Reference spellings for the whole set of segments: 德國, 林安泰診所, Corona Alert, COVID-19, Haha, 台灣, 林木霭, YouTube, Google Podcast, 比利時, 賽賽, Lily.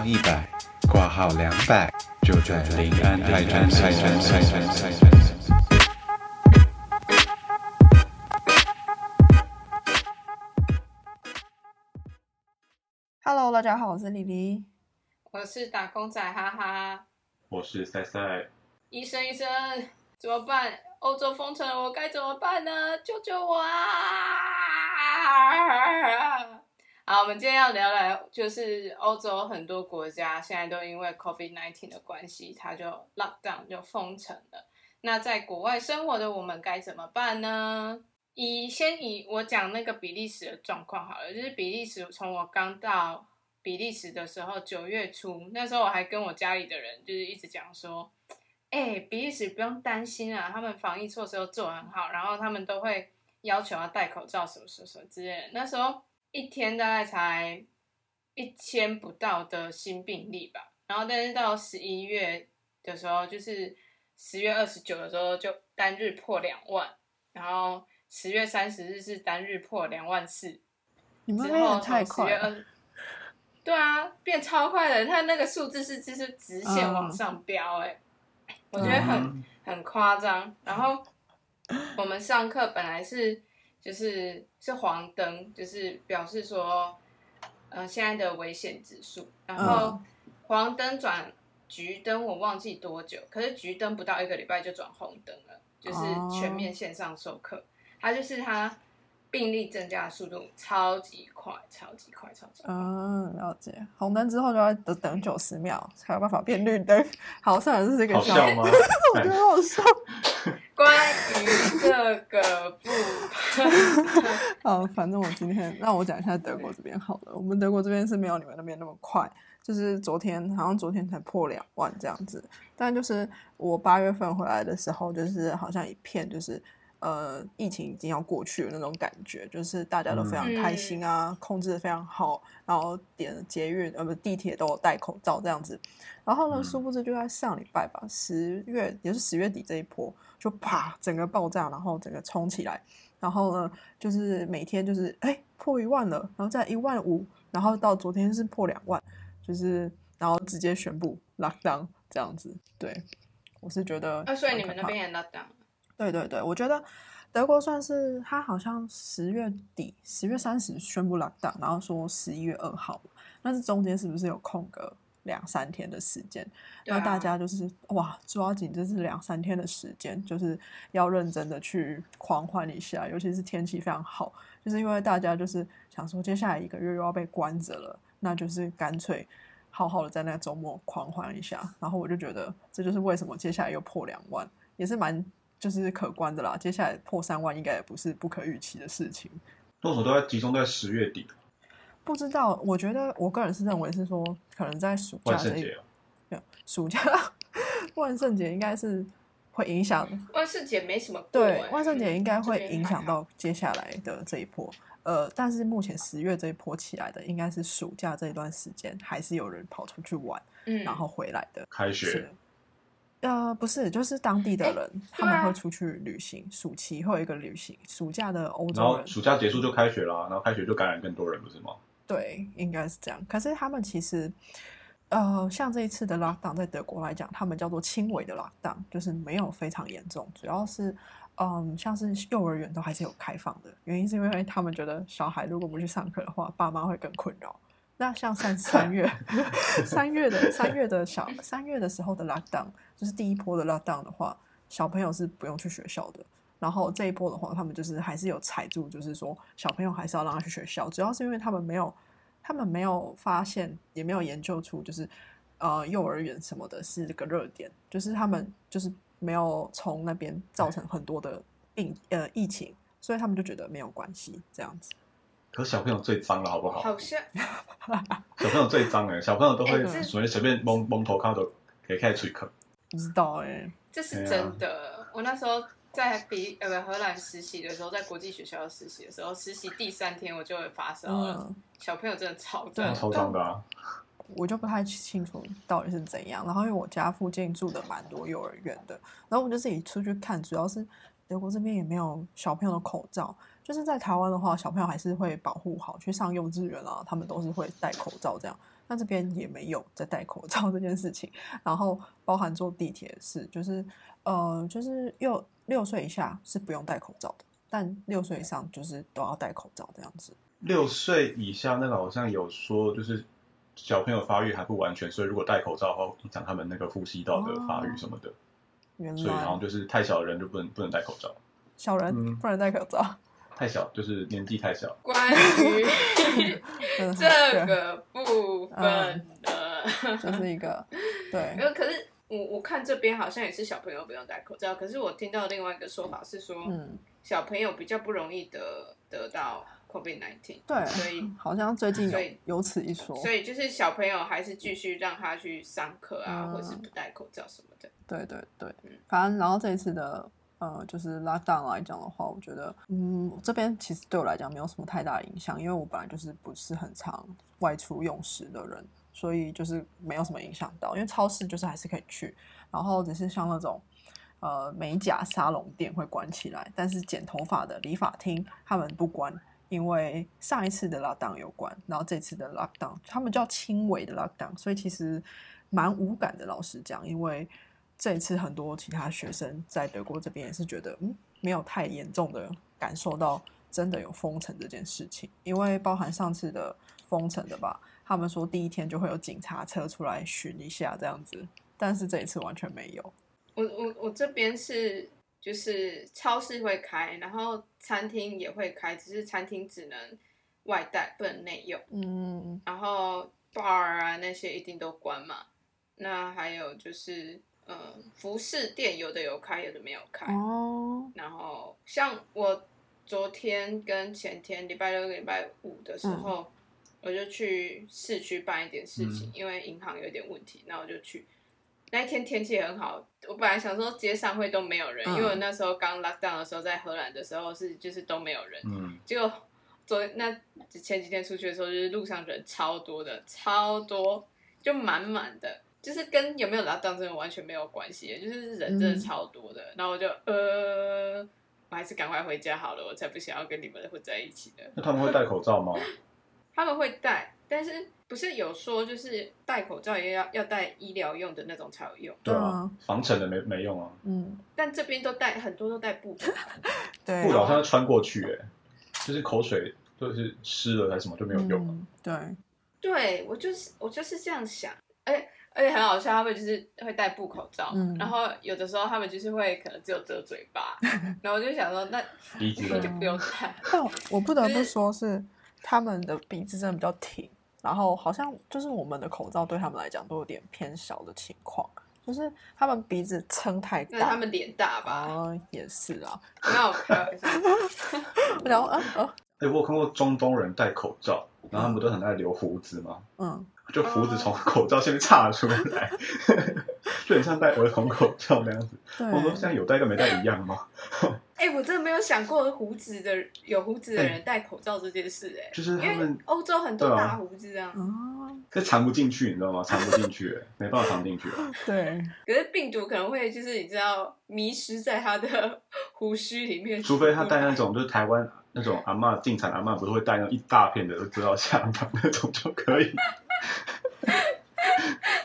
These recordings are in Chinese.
号100，挂号200，就在临安泰山。Hello， 大家好，我是 Lily， 我是打工仔哈哈，我是赛赛。医生，怎么办？欧洲封城了，我该怎么办呢？救救我啊！好，我们今天要聊聊，就是欧洲很多国家现在都因为 COVID-19 的关系，它就 lockdown 就封城了。那在国外生活的我们该怎么办呢？先以我讲那个比利时的状况好了，就是比利时从我刚到比利时的时候9月初，那时候我还跟我家里的人就是一直讲说，比利时不用担心啊，他们防疫措施都做得很好，然后他们都会要求要戴口罩什么之类的。那时候一天大概才1000不到的新病例吧，然后但是到11月的时候，就是10月29的时候就单日破2万，然后10月30日是单日破2万4。你们变得太快了。对啊，变超快的，它那个数字是就是直线往上飙我觉得很夸张。然后我们上课本来是就是黄灯，就是表示说，现在的危险指数。然后黄灯转橘灯，我忘记多久，可是橘灯不到1个礼拜就转红灯了，就是全面线上授课。它就是它病例增加的速度超级快。了解。红灯之后就要等90秒才有办法变绿灯。好，虽然是这个笑话，我觉得好笑。关于这个部分好，反正我讲一下德国这边好了。我们德国这边是没有你们那边那么快，就是昨天才破2万这样子。但就是我8月份回来的时候，就是好像一片就是疫情已经要过去的那种感觉，就是大家都非常开心啊，控制得非常好，然后捷运地铁都有戴口罩这样子。然后呢，殊不知就在上礼拜吧，10月也是10月底这一波就啪整个爆炸，然后整个冲起来，然后呢就是每天就是破1万了，然后再1万5，然后到昨天是破2万，就是然后直接宣布 lockdown 这样子。对，我是觉得所以你们那边也 lockdown？ 对对对，我觉得德国算是他好像10月30宣布 lockdown， 然后说11月2号，但是中间是不是有空格2-3天的时间？那大家就是哇，抓紧就是2-3天的时间，就是要认真的去狂欢一下，尤其是天气非常好，就是因为大家就是想说接下来1个月又要被关着了，那就是干脆好好的在那个周末狂欢一下。然后我就觉得这就是为什么接下来又破2万，也是蛮就是可观的啦。接下来破3万应该也不是不可预期的事情。为什么都要集中在10月底？不知道，我觉得我个人是认为是说，可能在暑假万圣节应该是会影响。万圣节没什么过对，万圣节应该会影响到接下来的这一波。但是目前10月这一波起来的，应该是暑假这一段时间还是有人跑出去玩，然后回来的。开学。不是，就是当地的人，他们会出去旅行，暑期会有一个旅行，暑假的欧洲人，然后暑假结束就开学啦，然后开学就感染更多人，不是吗？对，应该是这样。可是他们其实，像这一次的 lockdown 在德国来讲，他们叫做轻微的 lockdown， 就是没有非常严重，主要是，像是幼儿园都还是有开放的，原因是因为他们觉得小孩如果不去上课的话，爸妈会更困扰。那像三月的时候的 lockdown， 就是第一波的 lockdown 的话，小朋友是不用去学校的。然后这一波的话，他们就是还是有踩住，就是说小朋友还是要让他去学校，主要是因为他们没有发现，也没有研究出就是幼儿园什么的是这个热点，就是他们就是没有从那边造成很多的疫情，所以他们就觉得没有关系这样子。可是小朋友最脏了，好不好？好像小朋友最脏小朋友都会随便蒙头看到可以开始吹口，不知道这是真的。我那时候在荷兰实习的时候，在国际学校实习的时候，实习第3天我就会发烧了。小朋友真的超脏，超脏的啊！我就不太清楚到底是怎样。然后因为我家附近住的蛮多幼儿园的，然后我就自己出去看，主要是德国这边也没有小朋友的口罩。就是在台湾的话，小朋友还是会保护好去上幼稚园啊，他们都是会戴口罩这样。那这边也没有在戴口罩这件事情，然后包含坐地铁是，就是6岁以下是不用戴口罩的，但6岁以上就是都要戴口罩这样子。6岁以下那个好像有说，就是小朋友发育还不完全，所以如果戴口罩的话，会影响他们那个呼吸道的发育什么的。哦，原来。所以好像就是太小的人就不能戴口罩。小人，不能戴口罩。太小就是年纪太小。关于这个部分的，就是一个对。可是我看这边好像也是小朋友不用戴口罩，可是我听到另外一个说法是说，小朋友比较不容易得到 COVID-19。对，所以好像最近有此一说。所以就是小朋友还是继续让他去上课啊，或是不戴口罩什么的。对对对，反正然后这一次的。就是 lockdown 来讲的话，我觉得，这边其实对我来讲没有什么太大的影响，因为我本来就是不是很常外出用食的人，所以就是没有什么影响到。因为超市就是还是可以去，然后只是像那种，美甲沙龙店会关起来，但是剪头发的理发厅他们不关，因为上一次的 lockdown 有关，然后这次的 lockdown 他们叫轻微的 lockdown， 所以其实蛮无感的，老实讲，因为。这一次很多其他学生在德国这边也是觉得，没有太严重的感受到真的有封城这件事情，因为包含上次的封城的吧，他们说第一天就会有警察车出来巡一下这样子，但是这一次完全没有。我这边是就是超市会开，然后餐厅也会开，只是餐厅只能外带，不能内用。然后 bar 啊那些一定都关嘛，那还有就是。服饰店有的有开，有的没有开。然后像我昨天跟前天礼拜六跟礼拜五的时候，我就去市区办一点事情，因为银行有点问题，那我就去。那一天天气很好，我本来想说街上会都没有人，因为我那时候刚 lockdown 的时候在荷兰的时候是就是都没有人，结果那前几天出去的时候就是路上人超多，就满满的。就是跟有没有lockdown真的完全没有关系，就是人真的超多的。然后我就我还是赶快回家好了，我才不想要跟你们混在一起的。那他们会戴口罩吗？他们会戴，但是不是有说就是戴口罩也要戴医疗用的那种才有用？对啊，防尘的没用啊。但这边都戴，很多都戴布条。对，布条好像穿过去就是口水就是湿了还是什么就没有用了。对，我就是这样想，而且很好笑，他们就是会戴布口罩，然后有的时候他们就是会可能只有遮嘴巴，然后我就想说那鼻子就不用戴。但我不得不说是他们的鼻子真的比较挺，然后好像就是我们的口罩对他们来讲都有点偏小的情况，就是他们鼻子撑太大。那他们脸大吧？也是啊。那我开玩笑。然后我有看过中东人戴口罩，然后他们都很爱留胡子嘛。就胡子从口罩下面插出来，就很像戴儿童口罩那样子。我说像有戴跟没戴一样吗？我真的没有想过有胡子的人戴口罩这件事。就是他们因为欧洲很多大胡子啊，这藏不进去，你知道吗？藏不进去，没办法藏进去。对，可是病毒可能会就是你知道迷失在他的胡须里面，除非他戴那种就是台湾那种阿嬷进产阿嬷不是会戴那一大片的都遮到下巴那种就可以。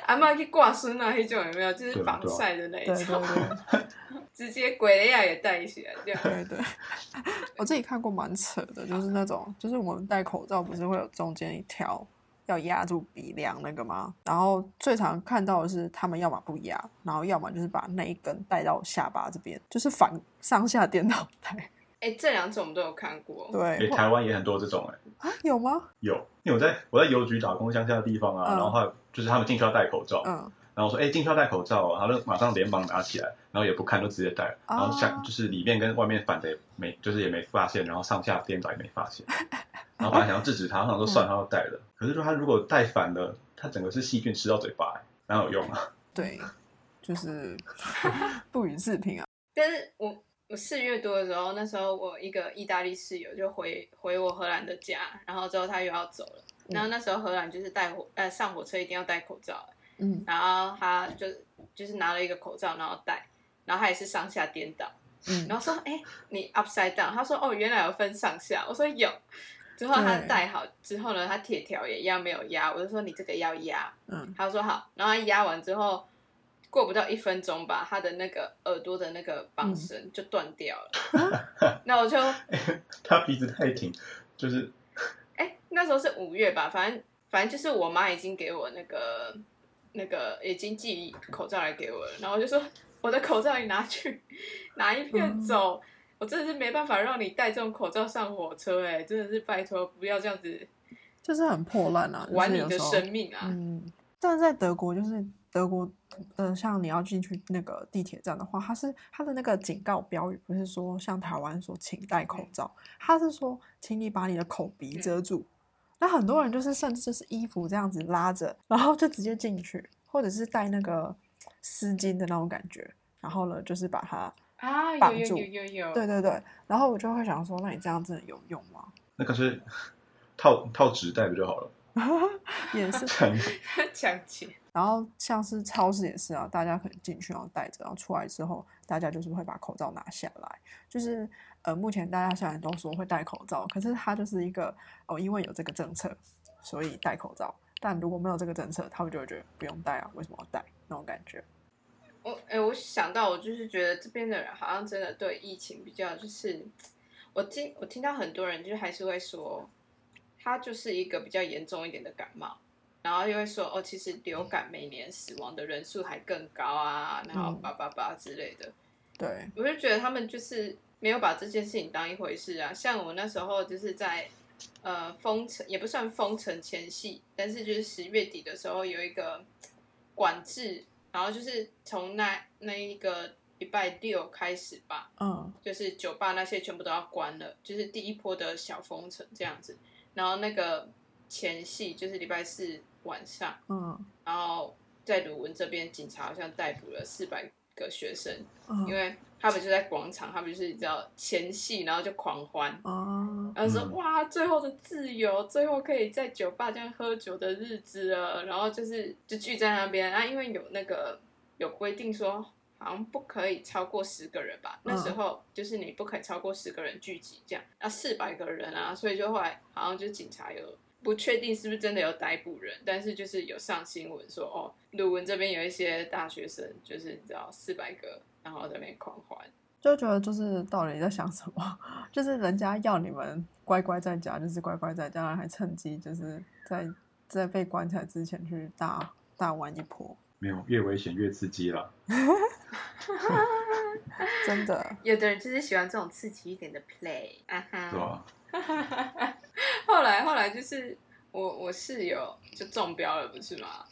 阿嬷去挂孙啊，那种有没有？就是防晒的那一种，对，直接鬼雷亚也戴一起来，对。我自己看过蛮扯的，就是那种，就是我们戴口罩不是会有中间一条要压住鼻梁那个吗？然后最常看到的是他们要么不压，然后要么就是把那一根戴到下巴这边，就是反上下颠倒戴。这两种我们都有看过。对，台湾也很多这种。有吗？有，因为我在邮局打工乡下的地方啊，然后就是他们进去要戴口罩，然后我说进去要戴口罩啊，然后就马上连忙拿起来，然后也不看就直接戴，然后就是里面跟外面反的就是也没发现，然后上下颠倒也没发现，然后本来想要制止他，想说算他要戴了，可是就他如果戴反了，他整个是细菌吃到嘴巴，哪有用啊？对，就是不予置评啊。但是我4月多的时候，那时候我一个意大利室友就回我荷兰的家，然后之后他又要走了。然后那时候荷兰就是上火车一定要戴口罩，然后他就是拿了一个口罩然后戴，然后他也是上下颠倒，然后说你 upside down， 他说原来有分上下，我说有，之后他戴好之后呢，他铁条也一样没有压，我就说你这个要压，他说好，然后他压完之后，过不到1分钟吧，他的那个耳朵的那个绑绳就断掉了。那我就、他鼻子太挺，就是，那时候是5月吧，反正就是我妈已经给我那个已经寄口罩来给我了，然后我就说我的口罩你拿去，拿一片走。我真的是没办法让你戴这种口罩上火车哎、真的是拜托不要这样子，就是很破烂啊，玩你的生命啊。但在德国就是德国的，像你要进去那个地铁站的话，它的那个警告标语不是说像台湾说请戴口罩，它是说请你把你的口鼻遮住。那很多人就是甚至就是衣服这样子拉着，然后就直接进去，或者是戴那个丝巾的那种感觉，然后呢就是把它。啊，有，对对对，然后我就会想说，那你这样真的有用吗？那可是套纸袋不就好了？也是抢钱。然后像是超市也是啊，大家可能进去然后戴着，然后出来之后，大家就是会把口罩拿下来。就是目前大家虽然都说会戴口罩，可是它就是一个因为有这个政策，所以戴口罩。但如果没有这个政策，他们就会觉得不用戴啊，为什么要戴那种感觉？我想到，我就是觉得这边的人好像真的对疫情比较就是，我听到很多人就还是会说，它就是一个比较严重一点的感冒，然后又会说其实流感每年死亡的人数还更高啊，然后888之类的。对，我就觉得他们就是没有把这件事情当一回事啊。像我那时候就是在封城，也不算封城前夕，但是就是10月底的时候有一个管制。然后就是从那一个礼拜6开始吧，就是酒吧那些全部都要关了，就是第一波的小封城这样子。然后那个前夕就是礼拜4晚上，然后在鲁汶这边警察好像逮捕了400个学生，因为他们就在广场，他们就是你知道前夕，然后就狂欢，然后说哇，最后的自由，最后可以在酒吧这样喝酒的日子了。然后就聚在那边啊，因为有那个有规定说，好像不可以超过10个人吧。那时候就是你不可以超过10个人聚集这样，那400个人啊，所以就后来好像就警察有。不确定是不是真的有逮捕人，但是就是有上新闻说鲁汶这边有一些大学生，就是你知道400个，然后在那边狂欢，就觉得就是到底在想什么？就是人家要你们乖乖在家，就是乖乖在家，还趁机就是在被关起来之前去大玩一波。没有，越危险越刺激了，真的。有的人就是喜欢这种刺激一点的 play， 是吧？后来就是我室友就中标了，不是吗？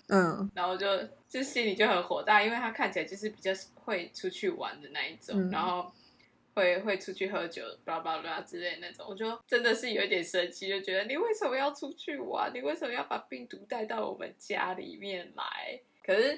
然后就心里就很火大，因为他看起来就是比较会出去玩的那一种，然后会出去喝酒，巴拉巴拉之类的那种。我就真的是有点生气，就觉得你为什么要出去玩？你为什么要把病毒带到我们家里面来？可是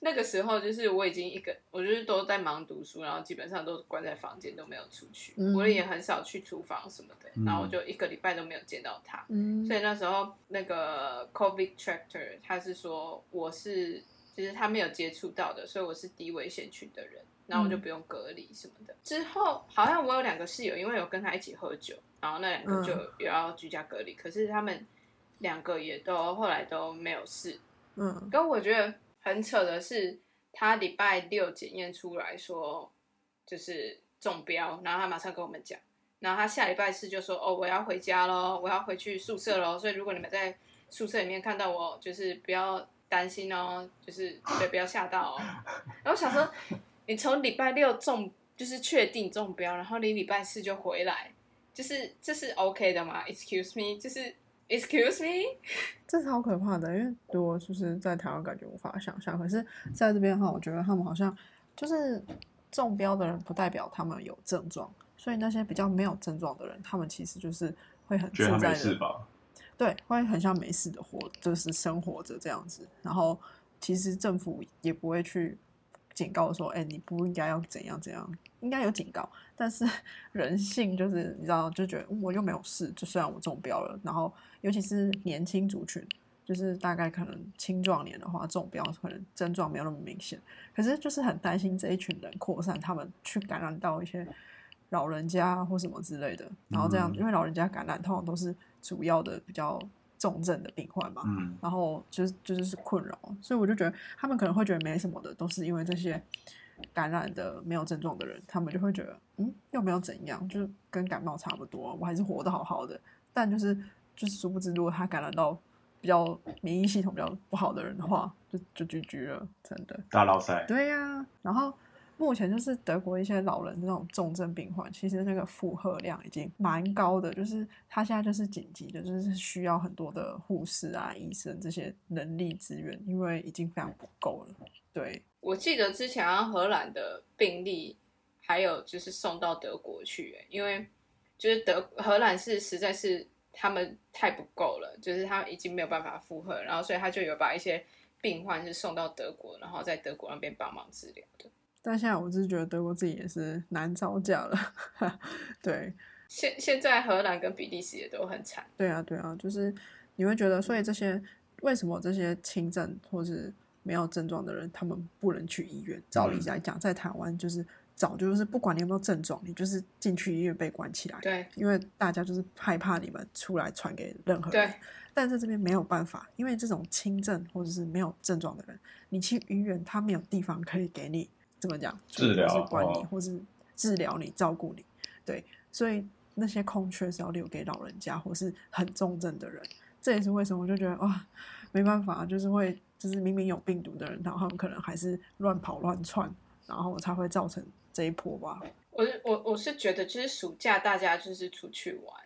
那个时候就是我已经我就是都在忙读书，然后基本上都关在房间都没有出去，我也很少去厨房什么的，然后我就1个礼拜都没有见到他，所以那时候那个 COVID Tracker 他是说我是就是他没有接触到的，所以我是低危险群的人，然后我就不用隔离什么的。之后好像我有2个室友，因为有跟他一起喝酒，然后那2个就也要居家隔离，可是他们2个也都后来都没有事。跟我觉得很扯的是，他礼拜6检验出来说就是中标，然后他马上跟我们讲，然后他下礼拜4就说我要回家咯，我要回去宿舍咯，所以如果你们在宿舍里面看到我，就是不要担心哦，就是对，不要吓到哦。然后我想说，你从礼拜6就是确定中标，然后你礼拜4就回来，就是这是 OK 的吗 ？Excuse me， 就是。Excuse me， 这是好可怕的，因为如果就是在台湾感觉无法想象，可是在这边的话，我觉得他们好像就是中标的人不代表他们有症状，所以那些比较没有症状的人，他们其实就是会很自在的，觉得他没事吧？对，会很像没事的就是生活着这样子。然后其实政府也不会去警告说，你不应该要怎样怎样，应该有警告，但是人性就是你知道，就觉得我又没有事，就虽然我中标了，然后尤其是年轻族群，就是大概可能青壮年的话，中标可能症状没有那么明显，可是就是很担心这一群人扩散，他们去感染到一些老人家或什么之类的，然后这样，因为老人家感染通常都是主要的比较重症的病患嘛，然后就是困扰，所以我就觉得他们可能会觉得没什么的，都是因为这些感染的没有症状的人，他们就会觉得又没有怎样，就跟感冒差不多，我还是活得好好的。但就是殊不知，如果他感染到比较免疫系统比较不好的人的话，就GG了，真的大落赛。对呀，然后目前就是德国一些老人那种重症病患，其实那个负荷量已经蛮高的，就是他现在就是紧急的，就是需要很多的护士啊、医生这些人力资源，因为已经非常不够了。对，我记得之前荷兰的病例还有就是送到德国去，因为就是荷兰是实在是他们太不够了，就是他们已经没有办法负荷，然后所以他就有把一些病患是送到德国，然后在德国那边帮忙治疗的。但现在我是觉得德国自己也是难招架了对，现在荷兰跟比利时也都很惨。对啊对啊，就是你会觉得，所以这些为什么这些轻症或是没有症状的人他们不能去医院，照理来讲在台湾就是早就是不管你有没有症状，你就是进去医院被关起来。对，因为大家就是害怕你们出来传给任何人。对，但是这边没有办法，因为这种轻症或者是没有症状的人，你去医院他没有地方可以给你怎么讲治疗，或是管你，或是治疗你、照顾你。对，所以那些空缺是要留给老人家或是很重症的人。这也是为什么我就觉得哇，没办法，就是明明有病毒的人，然后他们可能还是乱跑乱窜，然后才会造成这一波吧。我是觉得就是暑假大家就是出去玩，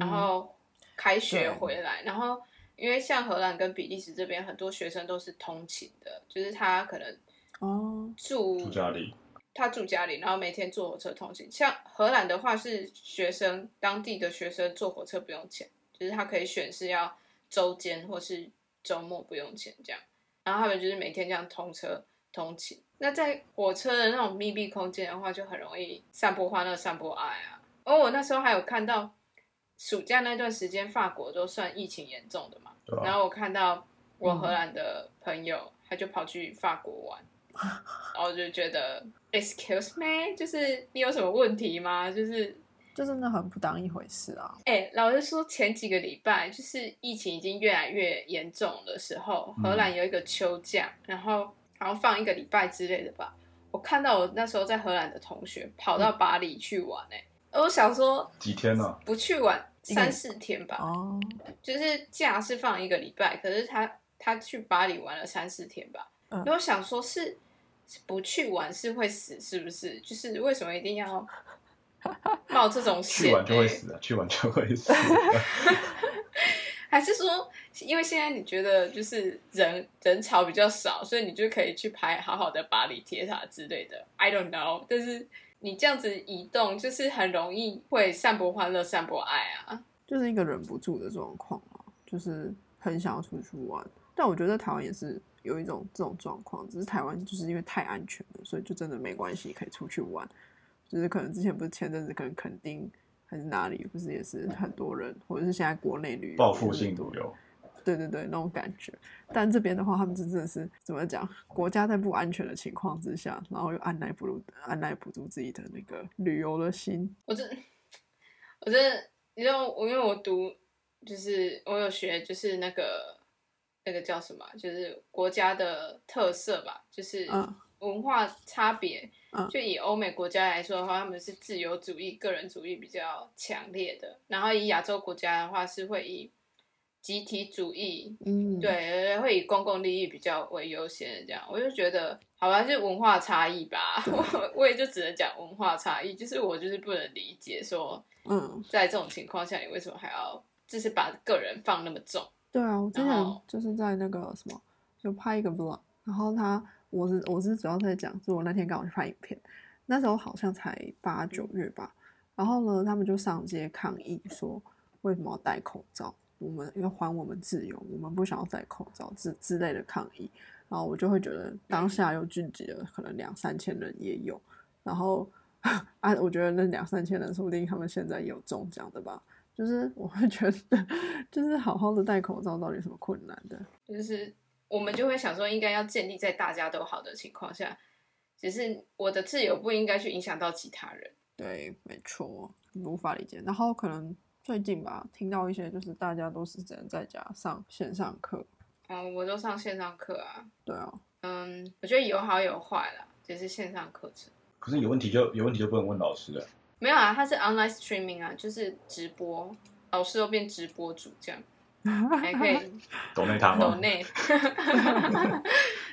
然后开学回来，然后因为像荷兰跟比利时这边很多学生都是通勤的，就是他可能住家里，他住家里，然后每天坐火车通勤。像荷兰的话是当地的学生坐火车不用钱，就是他可以选是要周间或是周末不用钱这样，然后他们就是每天这样通车通勤。那在火车的那种密闭空间的话，就很容易散播欢乐散播爱啊。我那时候还有看到暑假那段时间法国都算疫情严重的嘛，然后我看到我荷兰的朋友他就跑去法国玩然后我就觉得 excuse me， 就是你有什么问题吗？就真的很不当一回事啊。老实说前几个礼拜就是疫情已经越来越严重的时候，荷兰有一个秋假，然后放一个礼拜之类的吧，我看到我那时候在荷兰的同学跑到巴黎去玩。我想说几天啊，不去玩3-4天吧，就是假是放一个礼拜，可是他去巴黎玩了3-4天吧。因为我想说是不去玩是会死是不是？就是为什么一定要冒这种险？去玩就会死啊，去玩就会死还是说因为现在你觉得就是人潮比较少，所以你就可以去拍好好的巴黎铁塔之类的 I don't know， 但是你这样子移动就是很容易会散播欢乐散播爱啊，就是一个忍不住的状况啊，就是很想要出去玩。但我觉得台湾也是有一种这种状况，只是台湾就是因为太安全了，所以就真的没关系可以出去玩。就是可能之前不是前阵子可能垦丁还是哪里不是也是很多人，或者是现在国内旅游报复性旅游，对对对，那种感觉。但这边的话他们真的是怎么讲，国家在不安全的情况之下，然后又按耐不住自己的那个旅游的心。我你知道，因为我读就是我有学就是那个叫什么，就是国家的特色吧，就是文化差别。就以欧美国家来说的话，他们是自由主义个人主义比较强烈的，然后以亚洲国家的话是会以集体主义，对，会以公共利益比较为优先的这样。我就觉得好吧，就文化差异吧我也就只能讲文化差异，就是我就是不能理解说在这种情况下你为什么还要就是把个人放那么重。对啊，我之前就是在那个什么就拍一个 vlog， 然后我是主要在讲，就我那天刚好去拍影片，那时候好像才8-9月吧。然后呢，他们就上街抗议说为什么要戴口罩，我们要还我们自由，我们不想要戴口罩之类的抗议。然后我就会觉得当下又聚集了可能2-3千人也有，然后我觉得那2-3千人说不定他们现在也有中奖的吧。就是我会觉得就是好好的戴口罩到底有什么困难的，就是我们就会想说应该要建立在大家都好的情况下，只是我的自由不应该去影响到其他人。对，没错，无法理解。然后可能最近吧，听到一些就是大家都是只能在家上线上课。哦，我都上线上课啊。对啊。嗯，我觉得有好有坏啦，就是线上课程。可是有问题就不能问老师了。没有啊，他是 online streaming 啊，就是直播，老师都变直播主这样。还可以抖内他吗？抖内，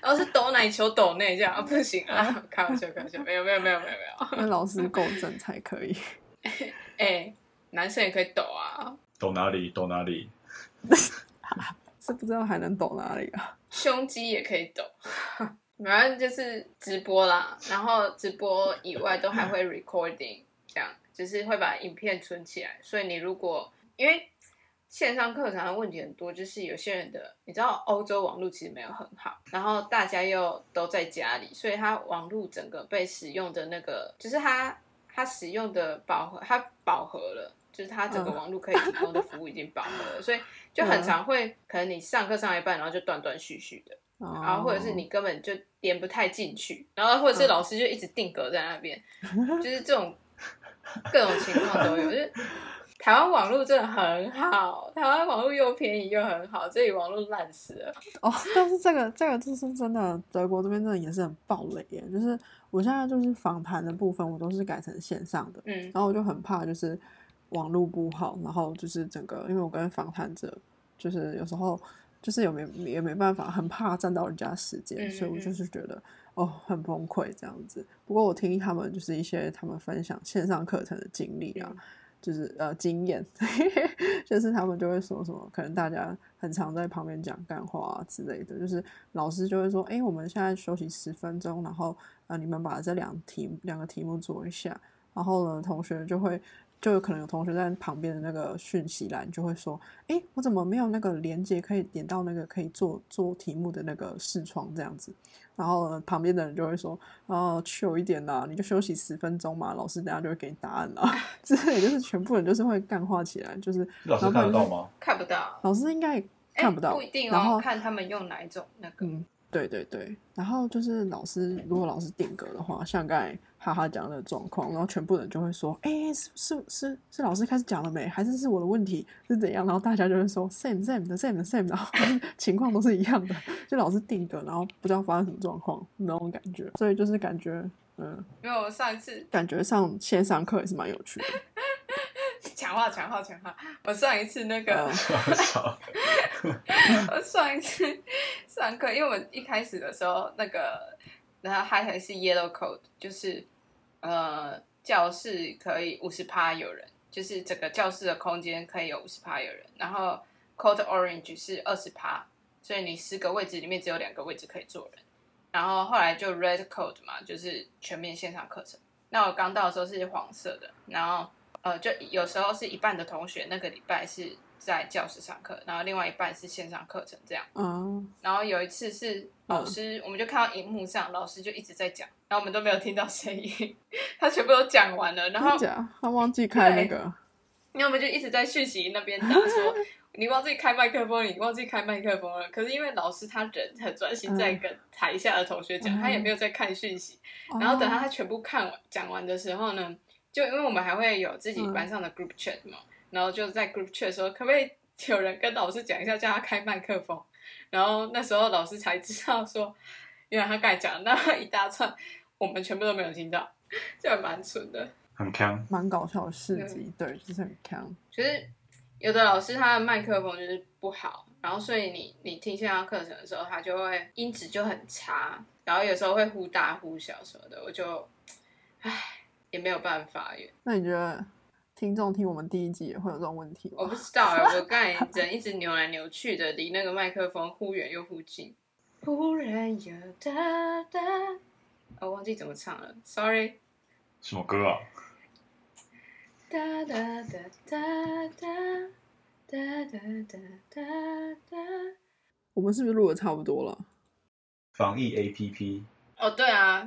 然后是抖奶球抖内这样啊，不行啊！开玩笑，开玩笑，没有。那老师够正才可以。哎，男生也可以抖啊。抖哪里？是不知道还能抖哪里啊？胸肌也可以抖，反正就是直播啦。然后直播以外都还会 recording， 这样就是会把影片存起来。所以你如果因为线上课程的问题很多，就是有些人的，你知道欧洲网络其实没有很好，然后大家又都在家里，所以它网络整个被使用的那个，就是它使用的饱和，它饱和了，就是它整个网络可以提供的服务已经饱和了，所以就很常会，可能你上课上一半，然后就断断续续的。然后或者是你根本就连不太进去，然后或者是老师就一直定格在那边，就是这种各种情况都有，就是台湾网络真的很好，台湾网络又便宜又很好，这里网络烂死了。哦，但是这个就是真的，德国这边真的也是很暴雷耶。就是我现在就是访谈的部分，我都是改成线上的，然后我就很怕就是网络不好，然后就是整个，因为我跟访谈者就是有时候就是也没办法，很怕占到人家时间，所以我就是觉得很崩溃这样子。不过我听他们就是一些他们分享线上课程的经历啊。就是经验就是他们就会说什么可能大家很常在旁边讲干话、啊、之类的，就是老师就会说我们现在休息10分钟，然后你们把这两个题目做一下，然后呢同学就可能有同学在旁边的那个讯息栏就会说我怎么没有那个连结可以点到那个可以做题目的那个视窗这样子，然后呢旁边的人就会说chill 一点啦，你就休息10分钟嘛，老师等下就会给你答案啦之类，就是全部人就是会干话起来，就是老师看得到吗？看不到，老师应该也看不到，不一定然后看他们用哪一种那个对，然后就是老师，如果老师定格的话，像刚才哈哈讲的状况，然后全部人就会说，是老师开始讲了没？还是是我的问题是怎样？然后大家就会说 same 的，然后情况都是一样的，就老师定格，然后不知道发生什么状况那种感觉，所以就是感觉因为我上一次感觉上线上课也是蛮有趣的。强化！我上一次那个，我上一次上课，因为我一开始的时候，那个然后它还是 yellow code， 就是教室可以50%有人，就是整个教室的空间可以有50%有人，然后 code orange 是20%，所以你10个位置里面只有2个位置可以坐人，然后后来就 red code 嘛，就是全面线上课程。那我刚到的时候是黄色的，然后。就有时候是一半的同学那个礼拜是在教室上课，然后另外一半是线上课程这样。然后有一次是老师，我们就看到荧幕上老师就一直在讲，然后我们都没有听到声音，他全部都讲完了，然后他忘记开那个，因为我们就一直在讯息那边打说你忘记开麦克风了。可是因为老师他人很专心在跟台下的同学讲，他也没有在看讯息，然后等他全部看完讲完的时候呢，就因为我们还会有自己班上的 group chat 嘛，然后就在 group chat 说可不可以有人跟老师讲一下，叫他开麦克风，然后那时候老师才知道说原来他刚才讲的那一大串我们全部都没有听到，就还蛮蠢的，很强，蛮搞笑的事迹。对，就是很强，就是有的老师他的麦克风就是不好，然后所以你听线上课程的时候他就会音质就很差，然后有时候会忽大忽小什么的，我就唉也没有办法耶。那你觉得听众听我们第一集也会有这种问题吗？我不知道耶，我刚才人一直扭来扭去的，离那个麦克风忽远又忽近，忽然又哒哒。我忘记怎么唱了 ，sorry。什么歌啊？哒哒哒哒哒哒哒哒哒哒。我们是不是录的差不多了？防疫 APP。哦，对啊，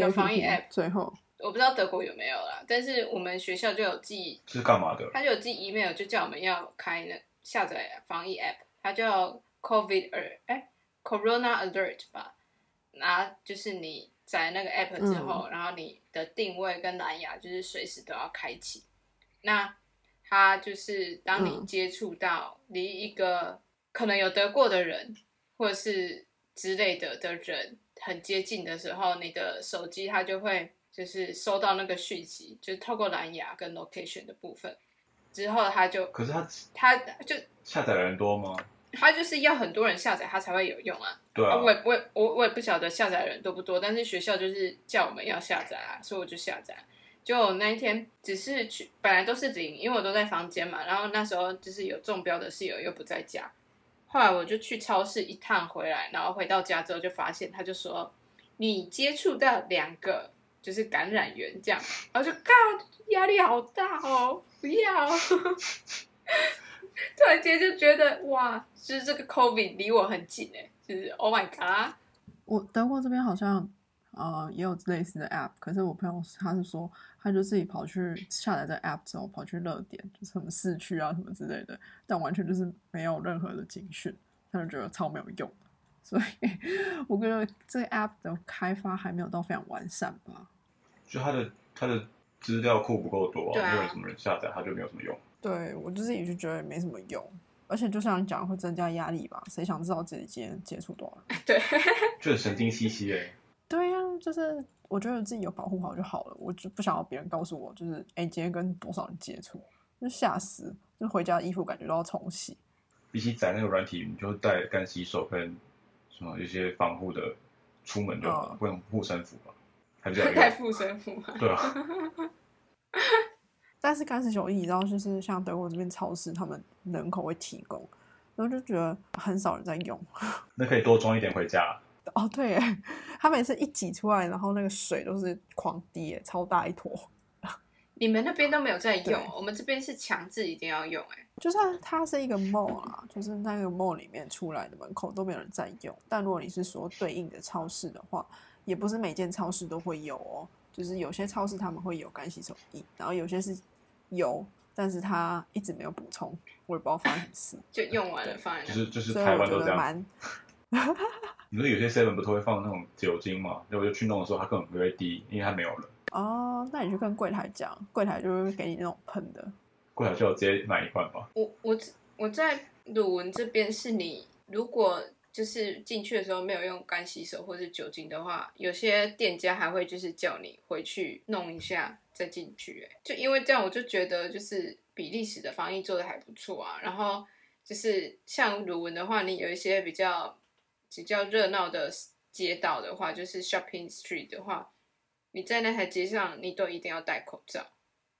有防疫 APP。最后。我不知道德国有没有啦，但是我们学校就有寄，是干嘛的？他就有寄 email， 就叫我们要开下载防疫 app， 它叫 Corona Alert 吧。那就是你载那个 app 之后，然后你的定位跟蓝牙就是随时都要开启。那它就是当你接触到离一个可能有得过的人或者是之类的人很接近的时候，你的手机它就会就是收到那个讯息，就是透过蓝牙跟 location 的部分之后，它就可是它就下载的人多吗？它就是要很多人下载它才会有用啊。对啊，我也不晓得下载的人多不多，但是学校就是叫我们要下载啊，所以我就下载。就那一天只是去，本来都是零，因为我都在房间嘛。然后那时候就是有中标的室友又不在家，后来我就去超市一趟回来，然后回到家之后就发现，他就说你接触到2个就是感染源这样，然后就God压力好大哦，不要！突然间就觉得哇，就是这个 COVID 离我很近哎，就是 Oh my God！ 我德国这边好像。也有类似的 app， 可是我朋友他是说他就自己跑去下载这 app 之后跑去热点，就是什么市区啊什么之类的，但完全就是没有任何的警讯，他就觉得超没有用，所以我觉得这 app 的开发还没有到非常完善吧，就他的资料库不够多啊，没有什么人下载他就没有什么用。对，我就自己就觉得没什么用，而且就像你讲会增加压力吧，谁想知道自己今天接触多少人？对，就很神经兮兮耶。对呀，就是我觉得自己有保护好就好了，我就不想要别人告诉我就是今天跟多少人接触，就吓死，就回家衣服感觉都要重洗。比起载那个软体，你就带干洗手跟什么一些防护的出门就好，不用护身符吧？还比较有带护身符吗？对啊。但是干洗手液，你知道，就是像德国这边超市，他们人口会提供，然后就觉得很少人在用。那可以多装一点回家。哦，对耶，他每次一挤出来，然后那个水都是狂滴耶，超大一坨。你们那边都没有在用，我们这边是强制一定要用耶。就算它是一个 mall 啊，就是那个 mall 里面出来的门口都没有人在用，但如果你是说对应的超市的话，也不是每间超市都会有哦，就是有些超市他们会有干洗手液，然后有些是有，但是他一直没有补充，我也不知道发生什么事，就用完了放在那。就是台湾都这样。你说有些 7-Eleven 不都会放那种酒精嘛？那我就去弄的时候，它根本不会滴，因为它没有了。哦，那你去跟柜台讲，柜台就会给你那种喷的。柜台就直接买一罐吧。我在鲁文这边是你如果就是进去的时候没有用干洗手或是酒精的话，有些店家还会就是叫你回去弄一下再进去。就因为这样，我就觉得就是比利时的防疫做得还不错啊。然后就是像鲁文的话，你有一些比较热闹的街道的话，就是 shopping street 的话，你在那条街上你都一定要戴口罩，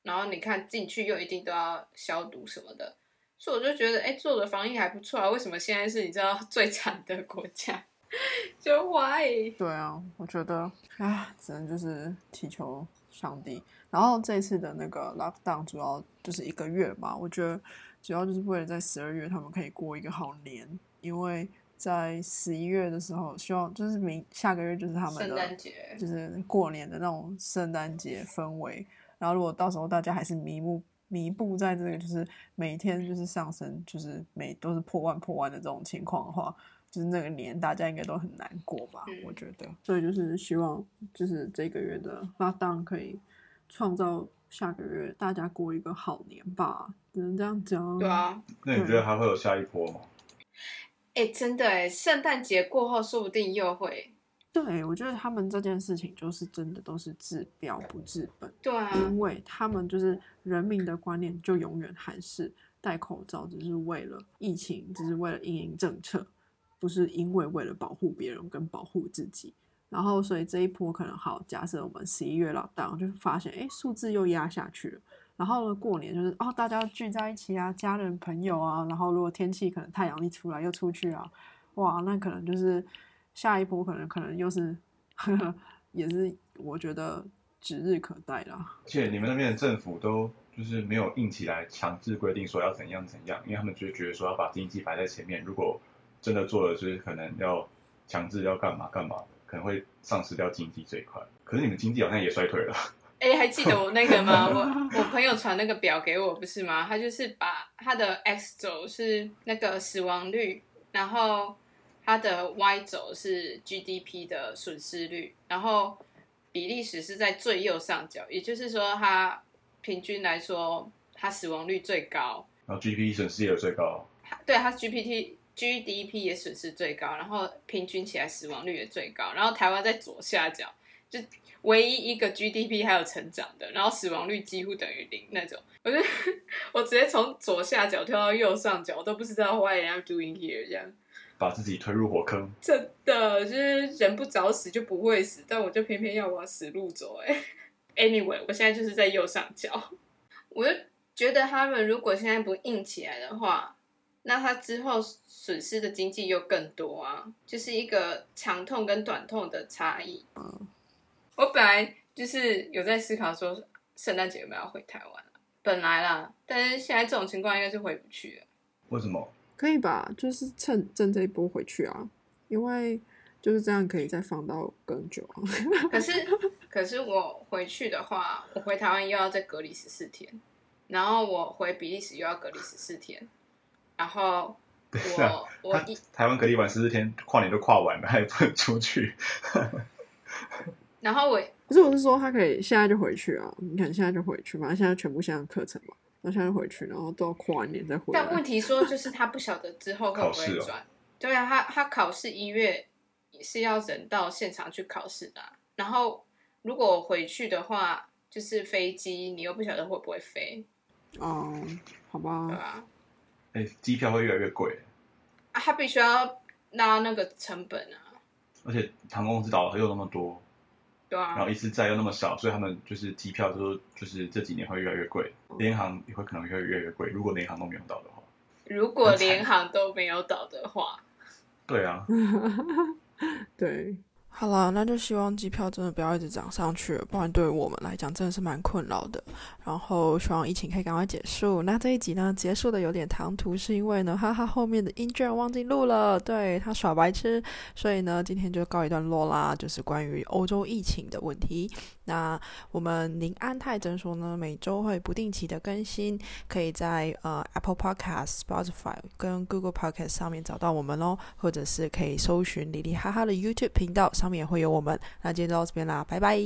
然后你看进去又一定都要消毒什么的，所以我就觉得做的防疫还不错啊，为什么现在是你知道最惨的国家？就 why？ 对啊，我觉得只能就是祈求上帝。然后这一次的那个 lockdown 主要就是1个月嘛，我觉得主要就是为了在12月他们可以过一个好年，因为在11月的时候，希望就是下个月就是他们的就是过年的那种圣诞节氛围。然后如果到时候大家还是迷步在这个就是每天就是上升，就是都是破万的这种情况的话，就是那个年大家应该都很难过吧，我觉得。所以就是希望就是这个月的lockdown可以创造下个月大家过一个好年吧，只能这样讲。对啊，那你觉得还会有下一波吗？真的圣诞节过后说不定又会。对，我觉得他们这件事情就是真的都是治标不治本。对啊，因为他们就是人民的观念就永远还是戴口罩只是为了疫情，只是为了因应政策，不是因为为了保护别人跟保护自己。然后所以这一波可能好，假设我们11月lockdown就发现数字又压下去了，然后呢，过年就是大家聚在一起啊，家人朋友啊，然后如果天气可能太阳一出来又出去啊，哇，那可能就是下一波可能又是也是我觉得指日可待啦。而且你们那边的政府都就是没有硬起来强制规定说要怎样怎样，因为他们就觉得说要把经济摆在前面，如果真的做了就是可能要强制要干嘛干嘛，可能会丧失掉经济这一块。可是你们经济好像也衰退了。还记得我那个吗？我朋友传那个表给我，不是吗？他就是把他的 X 轴是那个死亡率，然后它的 Y 轴是 GDP 的损失率，然后比利时是在最右上角，也就是说它平均来说它死亡率最高，然后 GDP 损失也有最高，对，它 GDP 也损失最高，然后平均起来死亡率也最高，然后台湾在左下角，就唯一一个 GDP 还有成长的，然后死亡率几乎等于零那种。我直接从左下角跳到右上角，我都不知道 why I'm doing here 这样，把自己推入火坑。真的就是人不早死就不会死，但我就偏偏要往死路走Anyway， 我现在就是在右上角，我就觉得他们如果现在不硬起来的话，那他之后损失的经济又更多啊，就是一个长痛跟短痛的差异。我本来就是有在思考说圣诞节有没有要回台湾啊，本来啦，但是现在这种情况应该是回不去了。为什么？可以吧，就是趁这一波回去啊，因为就是这样可以再放到更久啊。可是我回去的话，我回台湾又要再隔离14天，然后我回比利时又要隔离14天，然后我台湾隔离完14天，跨年都跨完了，还不能出去。然后我是说他可以现在就回去啊，你看现在就回去，反正现在全部线上课程嘛，然后现在就回去，然后都要跨年再回来。但问题说就是他不晓得之后会不会转，对啊，他考试1月是要人到现场去考试的啊，然后如果我回去的话，就是飞机你又不晓得会不会飞哦，好吧，对啊，机票会越来越贵啊，他必须要拉那个成本啊，而且航空公司倒了又那么多。对啊，然后一次债又那么少，所以他们就是机票就是这几年会越来越贵，联航也会可能会越来越贵。如果联航都没有倒的话，对啊，对，好啦，那就希望机票真的不要一直涨上去了，不然对于我们来讲真的是蛮困扰的。然后希望疫情可以赶快结束。那这一集呢，结束的有点唐突，是因为呢，哈哈后面的音居然忘记录了，对，他耍白痴，所以呢，今天就告一段落啦，就是关于欧洲疫情的问题。那我们宁安泰诊所呢，每周会不定期的更新，可以在Apple Podcast、Spotify 跟 Google Podcast 上面找到我们咯，或者是可以搜寻莉莉哈哈的 YouTube 频道，上面也会有我们。那今天就到这边啦，拜拜。